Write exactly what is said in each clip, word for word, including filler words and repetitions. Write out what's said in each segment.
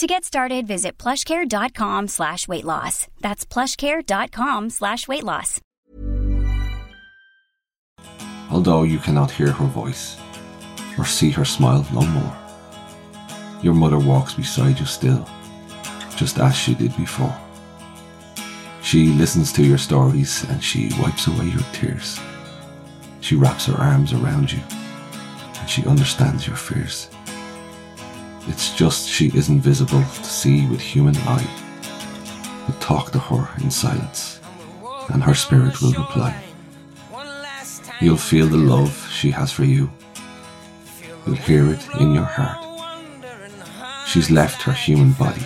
To get started, visit plushcare.com slash weight loss. That's plushcare.com slash weight loss. Although you cannot hear her voice or see her smile no more, your mother walks beside you still, just as she did before. She listens to your stories and she wipes away your tears. She wraps her arms around you and she understands your fears. It's just she isn't visible to see with human eye, but talk to her in silence, and her spirit will reply. You'll feel the love she has for you. You'll hear it in your heart. She's left her human body,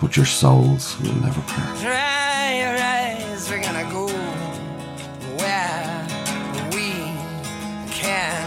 but your souls will never part. Dry your eyes, we're gonna go where we can.